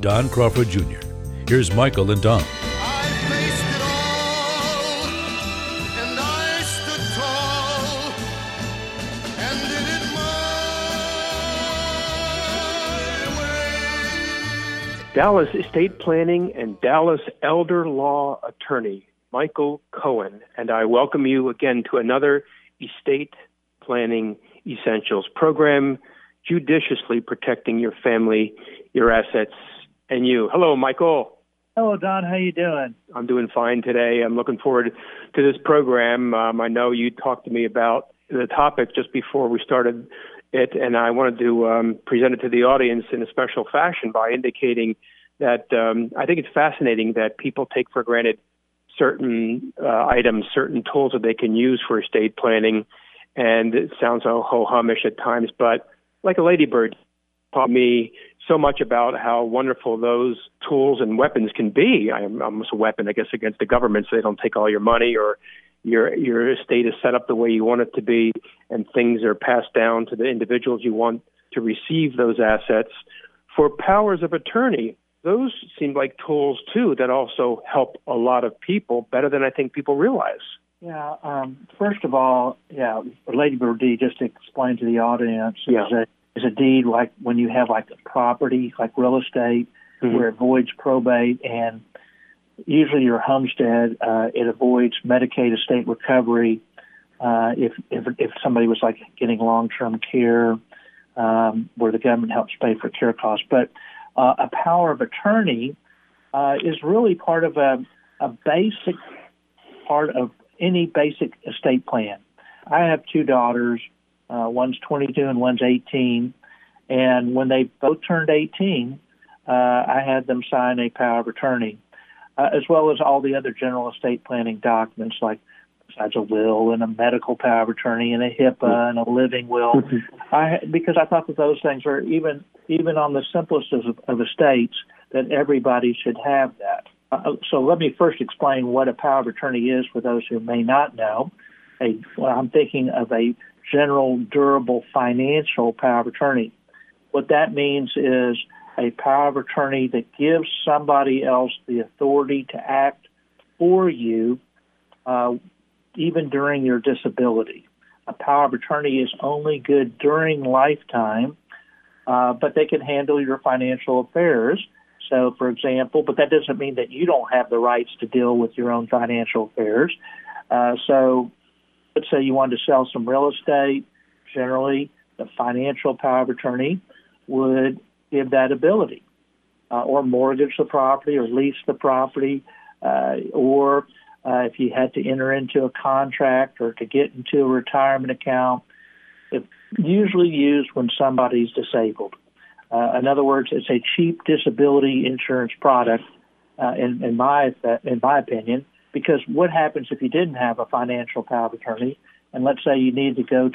Don Crawford Jr. Here's Michael and Don. Dallas estate planning and Dallas elder law attorney Michael Cohen, and I welcome you again to another Estate Planning Essentials program, judiciously protecting your family, your assets, and you. Hello, Michael. Hello, Don. How you doing? I'm doing fine today. I'm looking forward to this program. I know you talked to me about the topic just before we started it, and I wanted to present it to the audience in a special fashion by indicating that I think it's fascinating that people take for granted certain items, certain tools that they can use for estate planning, and it sounds ho-humish at times, but like a Lady Bird taught me so much about how wonderful those tools and weapons can be. I'm almost a weapon, I guess, against the government, so they don't take all your money, or your estate is set up the way you want it to be, and things are passed down to the individuals you want to receive those assets. For powers of attorney, those seem like tools, too, that also help a lot of people better than I think people realize. Yeah. First of all, Lady Birdie, just to explain to the audience, is a deed like when you have like a property, like real estate, where it voids probate, and usually your homestead, it avoids Medicaid estate recovery if somebody was like getting long-term care where the government helps pay for care costs. But a power of attorney is really part of a basic part of any basic estate plan. I have two daughters. One's 22 and one's 18. And when they both turned 18, I had them sign a power of attorney, as well as all the other general estate planning documents, like besides a will and a medical power of attorney and a HIPAA and a living will, because I thought that those things were even on the simplest of estates, that everybody should have that. So let me first explain what a power of attorney is for those who may not know. I'm thinking of a general, durable, financial power of attorney. What that means is a power of attorney that gives somebody else the authority to act for you, even during your disability. A power of attorney is only good during lifetime, but they can handle your financial affairs. So, for example, but that doesn't mean that you don't have the rights to deal with your own financial affairs. So let's say you wanted to sell some real estate. Generally, the financial power of attorney would give that ability, or mortgage the property or lease the property, or if you had to enter into a contract or to get into a retirement account. It's usually used when somebody's disabled. In other words, it's a cheap disability insurance product, in my opinion, because what happens if you didn't have a financial power of attorney, and let's say you needed to go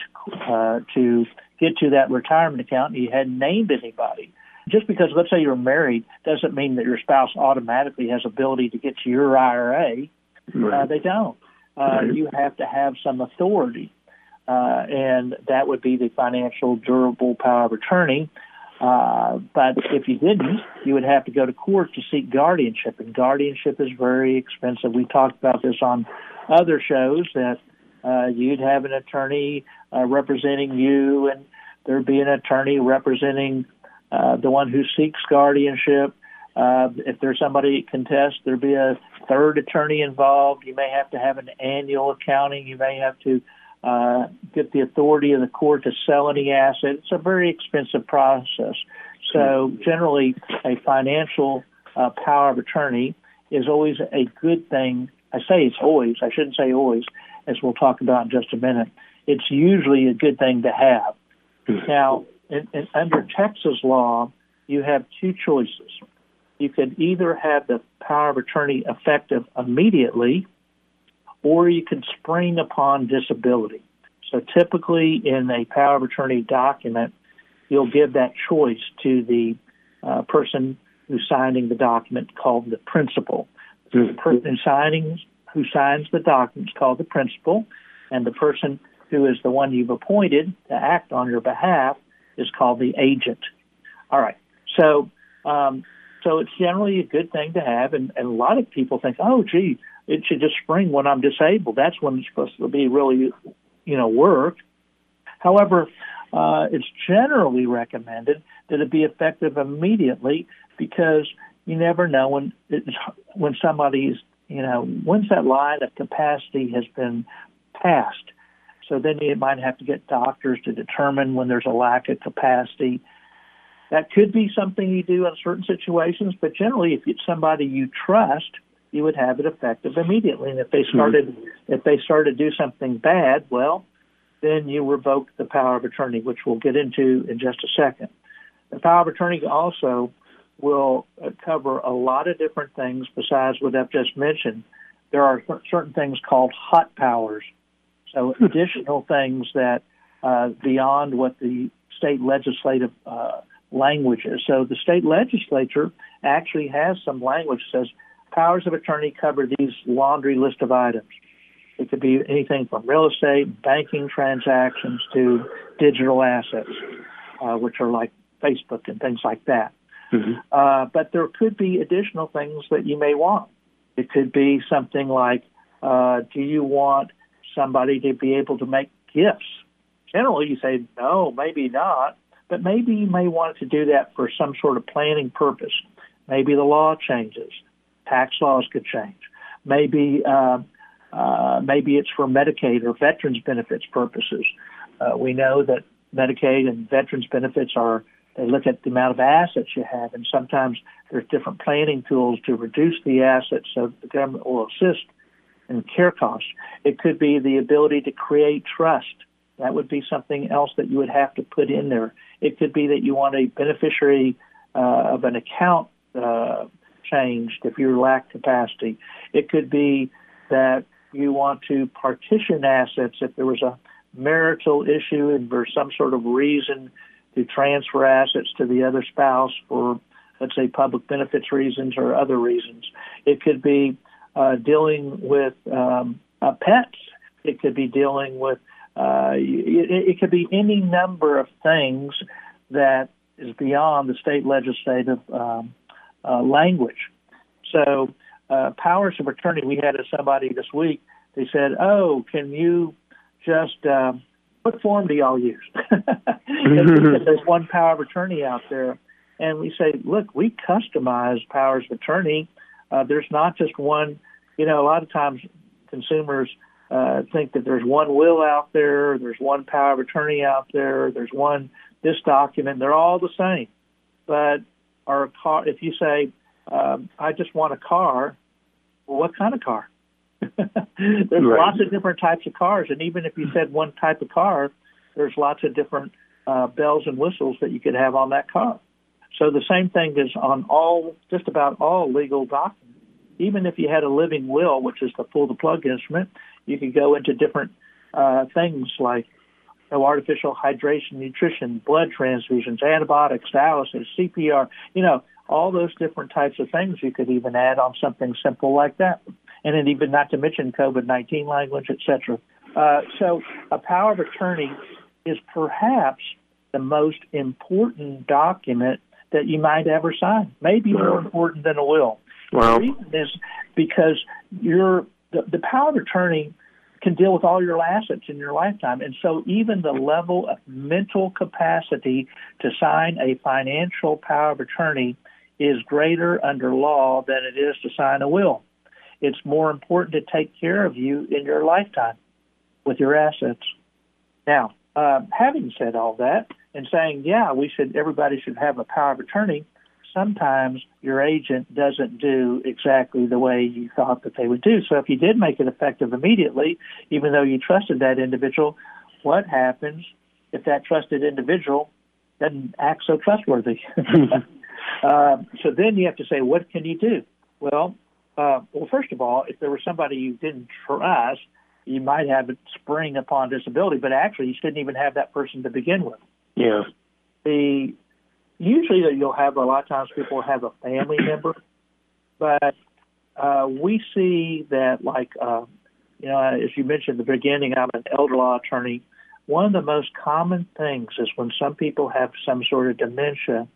to get to that retirement account and you hadn't named anybody. Just because, let's say, you're married doesn't mean that your spouse automatically has ability to get to your IRA. Right. They don't. Right. You have to have some authority, and that would be the financial durable power of attorney. But if you didn't, you would have to go to court to seek guardianship, and guardianship is very expensive. We talked about this on other shows, that you'd have an attorney representing you, and there'd be an attorney representing the one who seeks guardianship. If there's somebody at contest, there'd be a third attorney involved. You may have to have an annual accounting. You may have to get the authority of the court to sell any asset. It's a very expensive process. So generally, a financial power of attorney is always a good thing. I say it's always. I shouldn't say always, as we'll talk about in just a minute. It's usually a good thing to have. Now, under Texas law, you have two choices. you can either have the power of attorney effective immediately, or you can spring upon disability. So typically in a power of attorney document, you'll give that choice to the person who's signing the document, called the principal. So the person who signs the document is called the principal, and the person who is the one you've appointed to act on your behalf is called the agent. All right. So it's generally a good thing to have, and a lot of people think, oh, gee, it should just spring when I'm disabled. That's when it's supposed to be really, work. However, it's generally recommended that it be effective immediately, because you never know when somebody's, once that line of capacity has been passed. So then you might have to get doctors to determine when there's a lack of capacity. That could be something you do in certain situations, but generally if it's somebody you trust, you would have it effective immediately. And if they started to do something bad, well, then you revoke the power of attorney, which we'll get into in just a second. The power of attorney also will cover a lot of different things besides what I've just mentioned. There are certain things called hot powers, so additional things that beyond what the state legislative language is. So the state legislature actually has some language that says powers of attorney cover these laundry list of items. It could be anything from real estate, banking transactions, to digital assets, which are like Facebook and things like that. But there could be additional things that you may want. It could be something like, do you want somebody to be able to make gifts? Generally, you say, no, maybe not. But maybe you may want to do that for some sort of planning purpose. Maybe the law changes. Tax laws could change. Maybe it's for Medicaid or veterans benefits purposes. We know that Medicaid and veterans benefits they look at the amount of assets you have, and sometimes there's different planning tools to reduce the assets so that the government will assist in care costs. It could be the ability to create trust. That would be something else that you would have to put in there. It could be that you want a beneficiary of an account changed if you lack capacity. It could be that you want to partition assets if there was a marital issue and there's some sort of reason to transfer assets to the other spouse for, let's say, public benefits reasons or other reasons. It could be dealing with pets. It could be dealing with it could be any number of things that is beyond the state legislative language. So powers of attorney, we had somebody this week, they said, oh, can you just, what form do y'all use? There's one power of attorney out there. And we say, look, we customize powers of attorney. There's not just one. A lot of times consumers think that there's one will out there, there's one power of attorney out there, there's one this document. They're all the same. But our car, if you say, I just want a car, well, what kind of car? There's lots of different types of cars. And even if you said one type of car, there's lots of different bells and whistles that you could have on that car. So the same thing is on just about all legal documents. Even if you had a living will, which is the pull-the-plug instrument, you could go into different things like artificial hydration, nutrition, blood transfusions, antibiotics, dialysis, CPR, all those different types of things you could even add on something simple like that. And then even not to mention COVID-19 language, et cetera. So a power of attorney is perhaps the most important document that you might ever sign, maybe more important than a will. The reason is because the power of attorney can deal with all your assets in your lifetime. And so even the level of mental capacity to sign a financial power of attorney is greater under law than it is to sign a will. It's more important to take care of you in your lifetime with your assets. Now, having said all that and saying, yeah, everybody should have a power of attorney, sometimes your agent doesn't do exactly the way you thought that they would do. So if you did make it effective immediately, even though you trusted that individual, what happens if that trusted individual doesn't act so trustworthy? So then you have to say, what can you do? Well, first of all, if there was somebody you didn't trust, you might have it spring upon disability, but actually you shouldn't even have that person to begin with. Yeah. Usually you'll have, a lot of times people have a family member, but we see that, like, as you mentioned at the beginning, I'm an elder law attorney. One of the most common things is when some people have some sort of dementia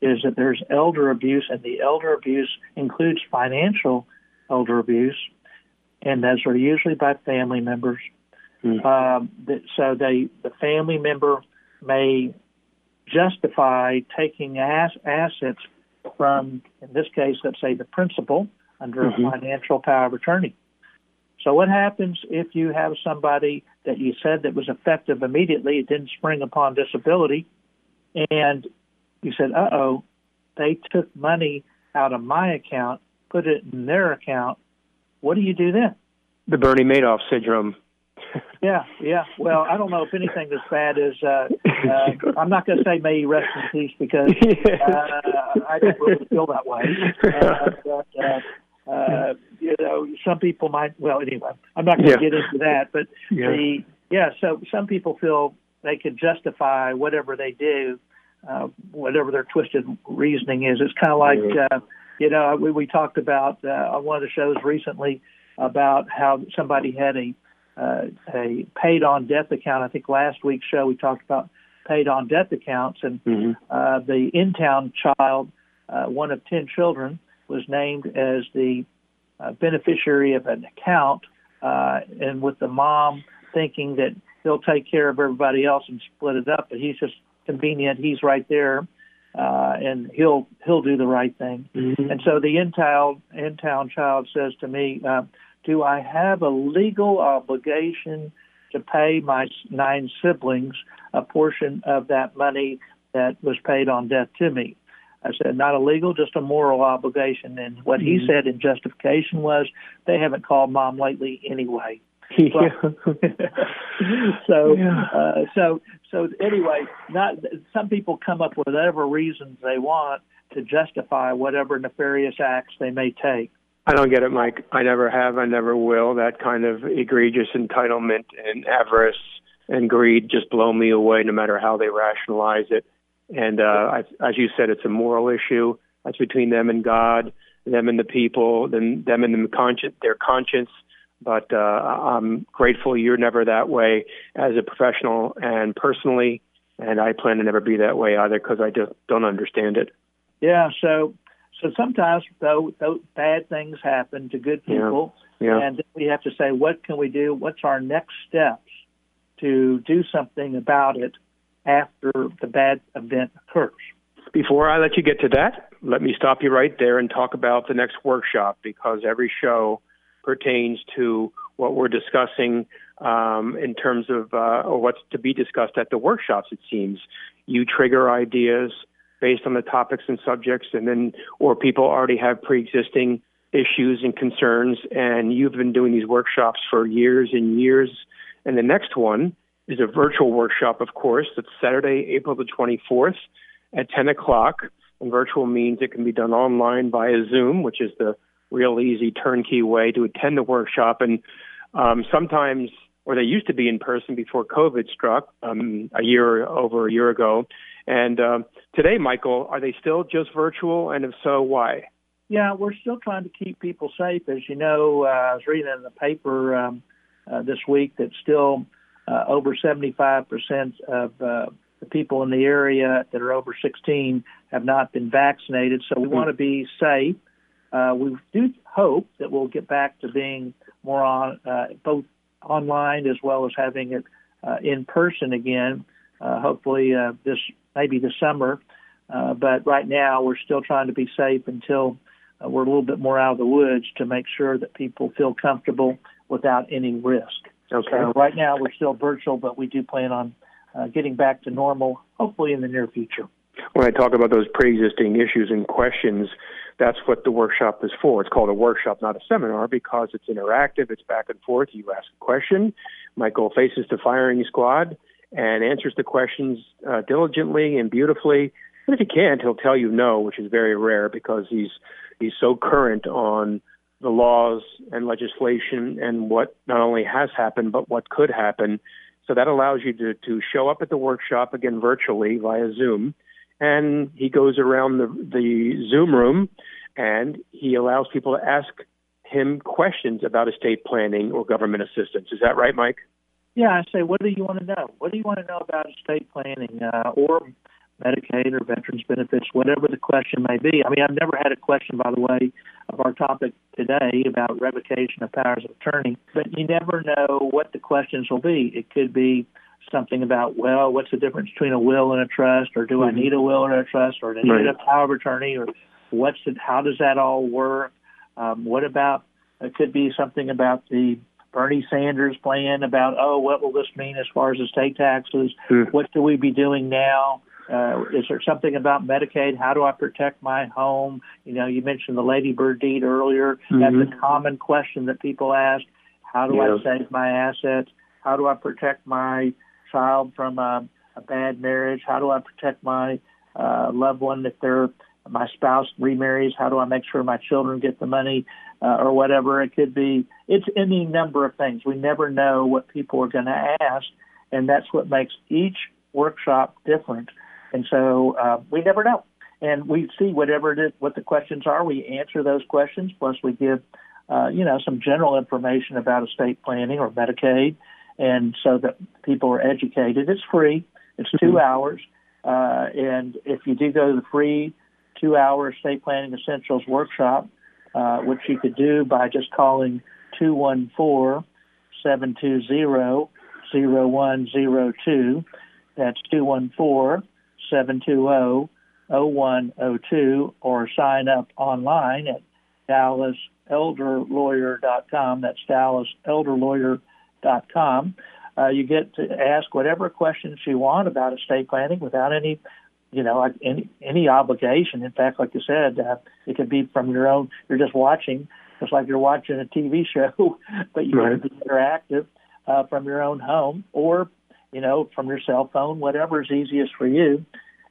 is that there's elder abuse, and the elder abuse includes financial elder abuse, and those are usually by family members. Mm-hmm. So the family member may justify taking assets from, in this case, let's say the principal under mm-hmm. a financial power of attorney. So what happens if you have somebody that you said that was effective immediately, it didn't spring upon disability, and you said, uh-oh, they took money out of my account, put it in their account. What do you do then? The Bernie Madoff syndrome. Yeah. Well, I don't know if anything as bad as I'm not going to say may you rest in peace because I don't really feel that way. Some people might. Well, anyway, I'm not going to get into that. But so some people feel they could justify whatever they do, whatever their twisted reasoning is. It's kind of like we talked about on one of the shows recently about how somebody had a paid-on-death account. I think last week's show we talked about paid-on-death accounts, and mm-hmm. The in-town child, one of 10 children, was named as the beneficiary of an account, and with the mom thinking that he'll take care of everybody else and split it up, but he's just convenient. He's right there, and he'll do the right thing. Mm-hmm. And so the in-town child says to me, do I have a legal obligation to pay my 9 siblings a portion of that money that was paid on death to me? I said, not a legal, just a moral obligation. And what mm-hmm. he said in justification was, they haven't called mom lately anyway. So anyway, some people come up with whatever reasons they want to justify whatever nefarious acts they may take. I don't get it, Mike. I never have. I never will. That kind of egregious entitlement and avarice and greed just blow me away no matter how they rationalize it. And as you said, it's a moral issue. That's between them and God, them and the people, them and their conscience. But I'm grateful you're never that way as a professional and personally. And I plan to never be that way either because I just don't understand it. Yeah, So sometimes, though bad things happen to good people, and we have to say, what can we do? What's our next steps to do something about it after the bad event occurs? Before I let you get to that, let me stop you right there and talk about the next workshop, because every show pertains to what we're discussing in terms of or what's to be discussed at the workshops, it seems. You trigger ideas based on the topics and subjects, or people already have pre-existing issues and concerns, and you've been doing these workshops for years and years. And the next one is a virtual workshop, of course. It's Saturday, April the 24th at 10 o'clock. And virtual means it can be done online via Zoom, which is the real easy turnkey way to attend the workshop. And sometimes, or they used to be in person before COVID struck over a year ago. And today, Michael, are they still just virtual? And if so, why? Yeah, we're still trying to keep people safe. As you know, I was reading in the paper this week that still over 75% of the people in the area that are over 16 have not been vaccinated. So we want to be safe. We do hope that we'll get back to being more on both online as well as having it in person again, hopefully maybe this summer. But right now we're still trying to be safe until we're a little bit more out of the woods to make sure that people feel comfortable without any risk. Okay. So right now we're still virtual, but we do plan on getting back to normal, hopefully in the near future. When I talk about those pre-existing issues and questions, that's what the workshop is for. It's called a workshop, not a seminar, because it's interactive. It's back and forth. You ask a question. Michael faces the firing squad and answers the questions diligently and beautifully. And if he can't, he'll tell you no, which is very rare because he's so current on the laws and legislation and what not only has happened, but what could happen. So that allows you to show up at the workshop, again, virtually via Zoom. And he goes around the Zoom room and he allows people to ask him questions about estate planning or government assistance. Is that right, Mike? Yeah, I say, what do you want to know? What do you want to know about estate planning or Medicaid or veterans benefits, whatever the question may be. I mean, I've never had a question, by the way, of our topic today about revocation of powers of attorney, but you never know what the questions will be. It could be something about, well, what's the difference between a will and a trust, or do I need a will and a trust, or do I need a power of attorney, or how does that all work? What about, it could be something about the Bernie Sanders plan about, oh, what will this mean as far as estate taxes? What do we be doing now? Is there something about Medicaid? How do I protect my home? You know, you mentioned the Lady Bird deed earlier. That's a common question that people ask. How do I save my assets? How do I protect my child from a bad marriage? How do I protect my loved one if my spouse remarries? How do I make sure my children get the money or whatever it could be? It's any number of things. We never know what people are going to ask, and that's what makes each workshop different. And so we never know. And we see whatever it is, what the questions are. We answer those questions. Plus, we give, some general information about estate planning or Medicaid. And so that people are educated. It's free. It's 2 hours. And if you do go to the free 2-hour estate planning essentials workshop, which you could do by just calling 214-720-0102. That's 214-720-0102, or sign up online at DallasElderLawyer.com. That's DallasElderLawyer.com. You get to ask whatever questions you want about estate planning without any obligation. In fact, like you said, it could be from your own. You're just watching, just like you're watching a TV show, but you can be interactive from your own home or from your cell phone, whatever is easiest for you.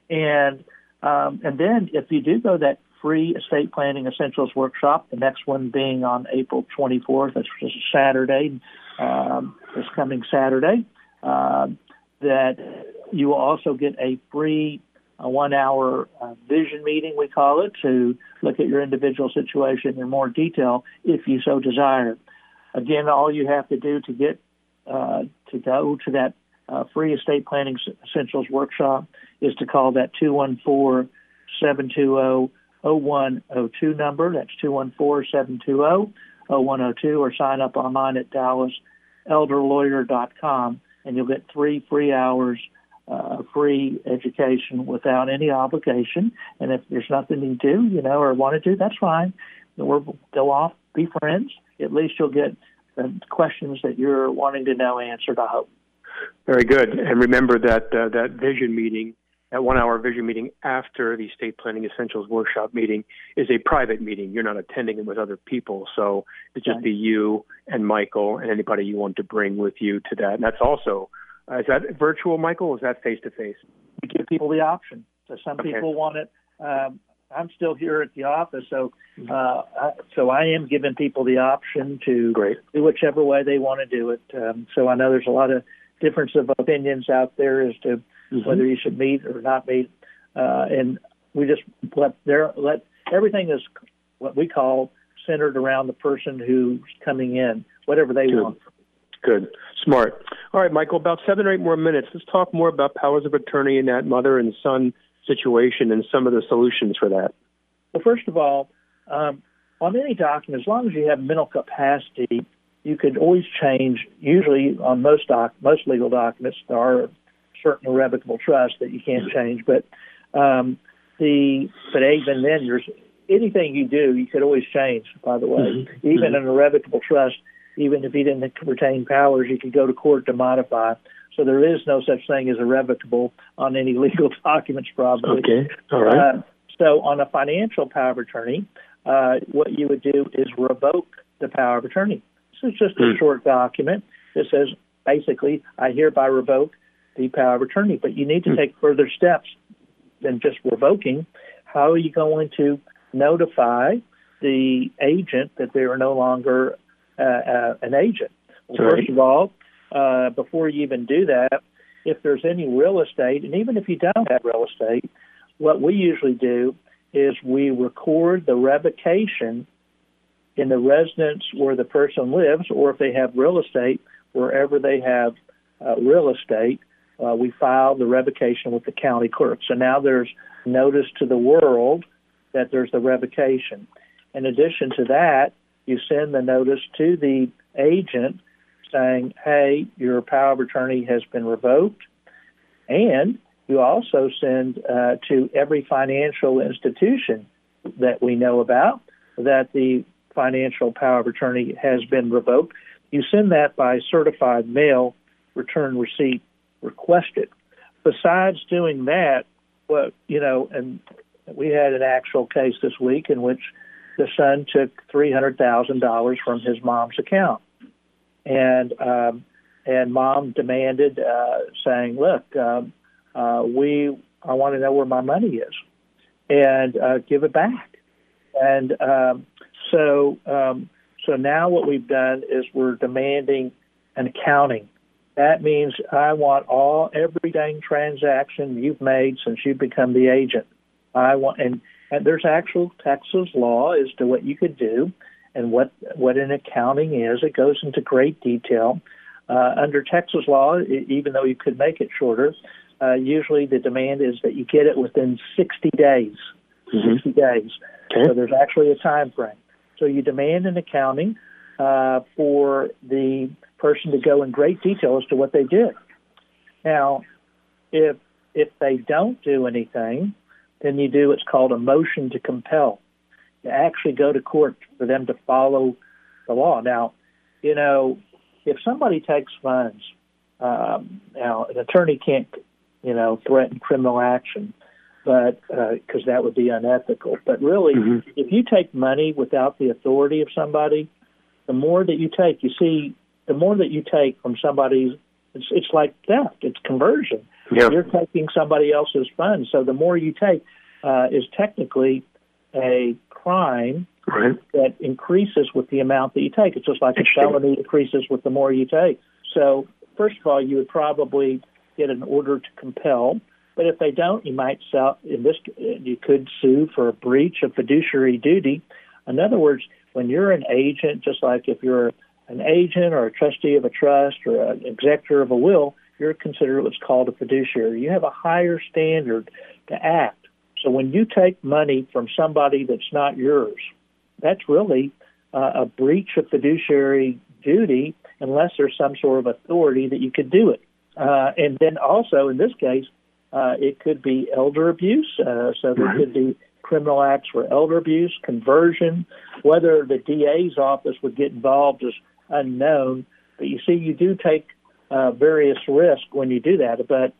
And then if you do go to that free Estate Planning Essentials Workshop, the next one being on April 24th, which is Saturday, this coming Saturday, that you will also get a free 1-hour vision meeting, we call it, to look at your individual situation in more detail if you so desire. Again, all you have to do to get to go to that free estate planning essentials workshop is to call that 214-720-0102 number. That's 214-720-0102, or sign up online at DallasElderLawyer.com, and you'll get 3 free hours of free education without any obligation. And if there's nothing you do, or want to do, that's fine. We'll go off, be friends. At least you'll get the questions that you're wanting to know answered, I hope. Very good. And remember that that 1-hour vision meeting after the Estate Planning Essentials Workshop meeting is a private meeting. You're not attending it with other people. So it'd just be you and Michael and anybody you want to bring with you to that. And that's also, is that virtual, Michael, or is that face-to-face? We give people the option. So some people want it. I'm still here at the office, so I am giving people the option to do whichever way they want to do it. So I know there's a lot of difference of opinions out there as to whether you should meet or not meet, and we just let everything is what we call centered around the person who's coming in, whatever they want. Good, smart. All right, Michael, about 7 or 8 more minutes. Let's talk more about powers of attorney in that mother and son situation and some of the solutions for that. Well, first of all, on any document, as long as you have mental capacity, you could always change. Usually, on most legal documents, there are certain irrevocable trusts that you can't change. But even then, there's anything you do, you could always change. By the way, even an irrevocable trust, even if you didn't retain powers, you could go to court to modify. So there is no such thing as irrevocable on any legal documents, probably. Okay, all right. So on a financial power of attorney, what you would do is revoke the power of attorney. It's just a short document that says, basically, I hereby revoke the power of attorney. But you need to take further steps than just revoking, how are you going to notify the agent that they are no longer an agent? Well, first of all, before you even do that, if there's any real estate, and even if you don't have real estate, what we usually do is we record the revocation in the residence where the person lives, or if they have real estate, wherever they have real estate, we file the revocation with the county clerk. So now there's notice to the world that there's the revocation. In addition to that, you send the notice to the agent saying, hey, your power of attorney has been revoked. And you also send to every financial institution that we know about that the financial power of attorney has been revoked. You send that by certified mail, return receipt requested. Besides doing that, well, you know, and we had an actual case this week in which the son took $300,000 from his mom's account, and mom demanded, saying, "Look, I want to know where my money is, and give it back." And so now what we've done is we're demanding an accounting. That means I want every transaction you've made since you've become the agent. I want, and there's actual Texas law as to what you could do and what an accounting is. It goes into great detail. Under Texas law, even though you could make it shorter, usually the demand is that you get it within 60 days. Mm-hmm. 60 days. Okay. So there's actually a time frame. So you demand an accounting for the person to go in great detail as to what they did. Now, if they don't do anything, then you do what's called a motion to compel. You actually go to court for them to follow the law. Now, you know, if somebody takes funds, now an attorney can't, you know, threaten criminal action, but because that would be unethical. But really, mm-hmm. if you take money without the authority of somebody, the more that you take, the more that you take from somebody, it's like theft. It's conversion. Yeah. You're taking somebody else's funds. So the more you take is technically a crime right. that increases with the amount that you take. It's just like a felony increases with the more you take. So first of all, you would probably get an order to compel. But if they don't, you might you could sue for a breach of fiduciary duty. In other words, when you're an agent, just like if you're an agent or a trustee of a trust or an executor of a will, you're considered what's called a fiduciary. You have a higher standard to act. So when you take money from somebody that's not yours, that's really a breach of fiduciary duty unless there's some sort of authority that you could do it. And then also in this case, it could be elder abuse. So there could be criminal acts for elder abuse, conversion. Whether the DA's office would get involved is unknown. But you see, you do take various risks when you do that. But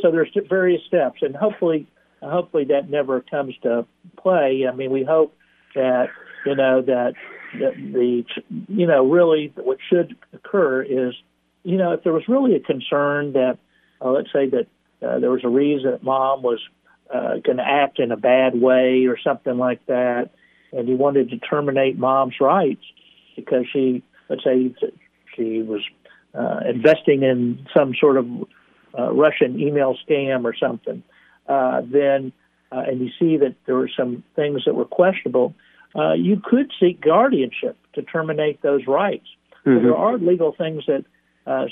so there's various steps, and hopefully that never comes to play. I mean, we hope that really what should occur is if there was really a concern that let's say that. There was a reason that mom was going to act in a bad way or something like that, and he wanted to terminate mom's rights because she, let's say, she was investing in some sort of Russian email scam or something. Then, and you see that there were some things that were questionable. You could seek guardianship to terminate those rights. Mm-hmm. So there are legal things that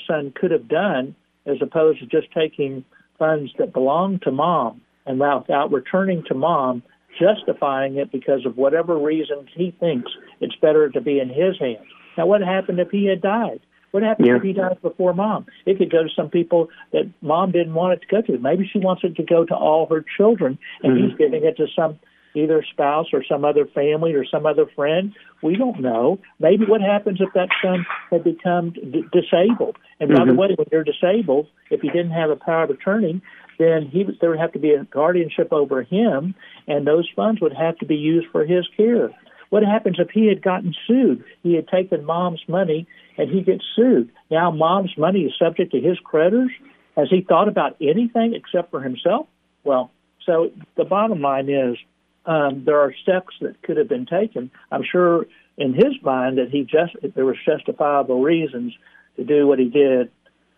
son could have done as opposed to just taking funds that belong to mom and without returning to mom, justifying it because of whatever reasons he thinks it's better to be in his hands. Now, what happened if he had died? What happened if he died before mom? It could go to some people that mom didn't want it to go to. Maybe she wants it to go to all her children, and he's giving it to some either spouse or some other family or some other friend. We don't know. Maybe what happens if that son had become disabled? And by the way, when you're disabled, if you didn't have a power of attorney, then there would have to be a guardianship over him, and those funds would have to be used for his care. What happens if he had gotten sued? He had taken mom's money, and he gets sued. Now mom's money is subject to his creditors. Has he thought about anything except for himself? Well, So the bottom line is there are steps that could have been taken. I'm sure in his mind that there was justifiable reasons to do what he did,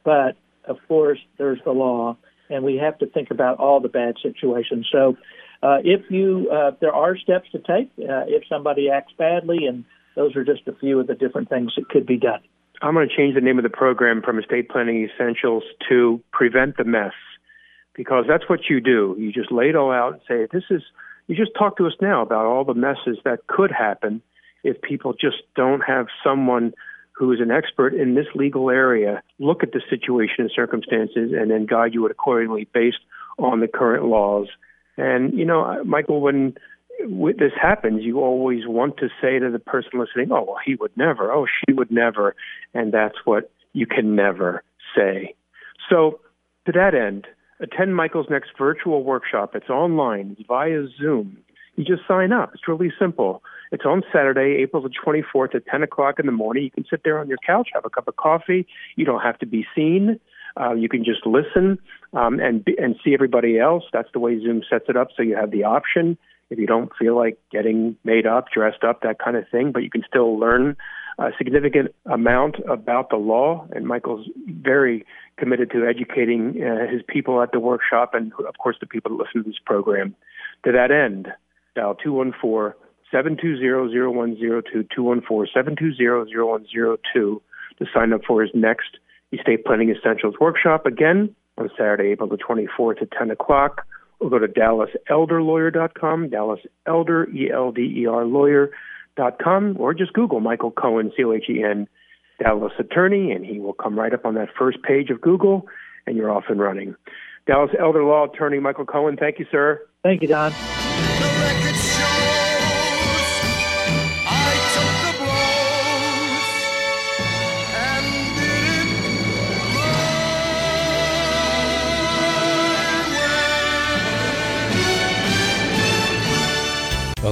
but of course there's the law, and we have to think about all the bad situations. So there are steps to take if somebody acts badly, and those are just a few of the different things that could be done. I'm going to change the name of the program from Estate Planning Essentials to Prevent the Mess, because that's what you do. You just lay it all out and say, you just talk to us now about all the messes that could happen if people just don't have someone who is an expert in this legal area look at the situation and circumstances and then guide you accordingly based on the current laws. And, you know, Michael, when this happens, you always want to say to the person listening, oh, well, he would never, oh, she would never, and that's what you can never say. So to that end, attend Michael's next virtual workshop. It's online. It's via Zoom. You just sign up. It's really simple. It's on Saturday, April the 24th at 10 o'clock in the morning. You can sit there on your couch, have a cup of coffee. You don't have to be seen. You can just listen and see everybody else. That's the way Zoom sets it up, so you have the option if you don't feel like getting made up, dressed up, that kind of thing, but you can still learn a significant amount about the law. And Michael's very committed to educating his people at the workshop and, of course, the people that listen to this program. To that end, dial 214-720-0102, 214-720-0102 to sign up for his next Estate Planning Essentials workshop, again, on Saturday, April the 24th at 10 o'clock. Or go to DallasElderLawyer.com, DallasElder, E-L-D-E-R, lawyer.com, or just Google Michael Cohen, C-O-H-E-N, Dallas Attorney, and he will come right up on that first page of Google, and you're off and running. Dallas Elder Law Attorney Michael Cohen, thank you, sir. Thank you, Don. A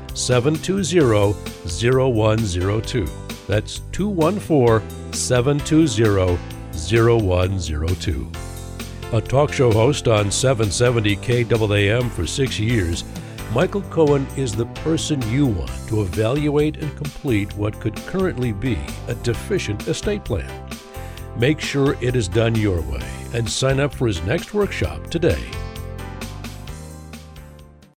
That's 214-720-0102. A talk show host on 770 KAAM for 6 years, Michael Cohen is the person you want to evaluate and complete what could currently be a deficient estate plan. Make sure it is done your way and sign up for his next workshop today.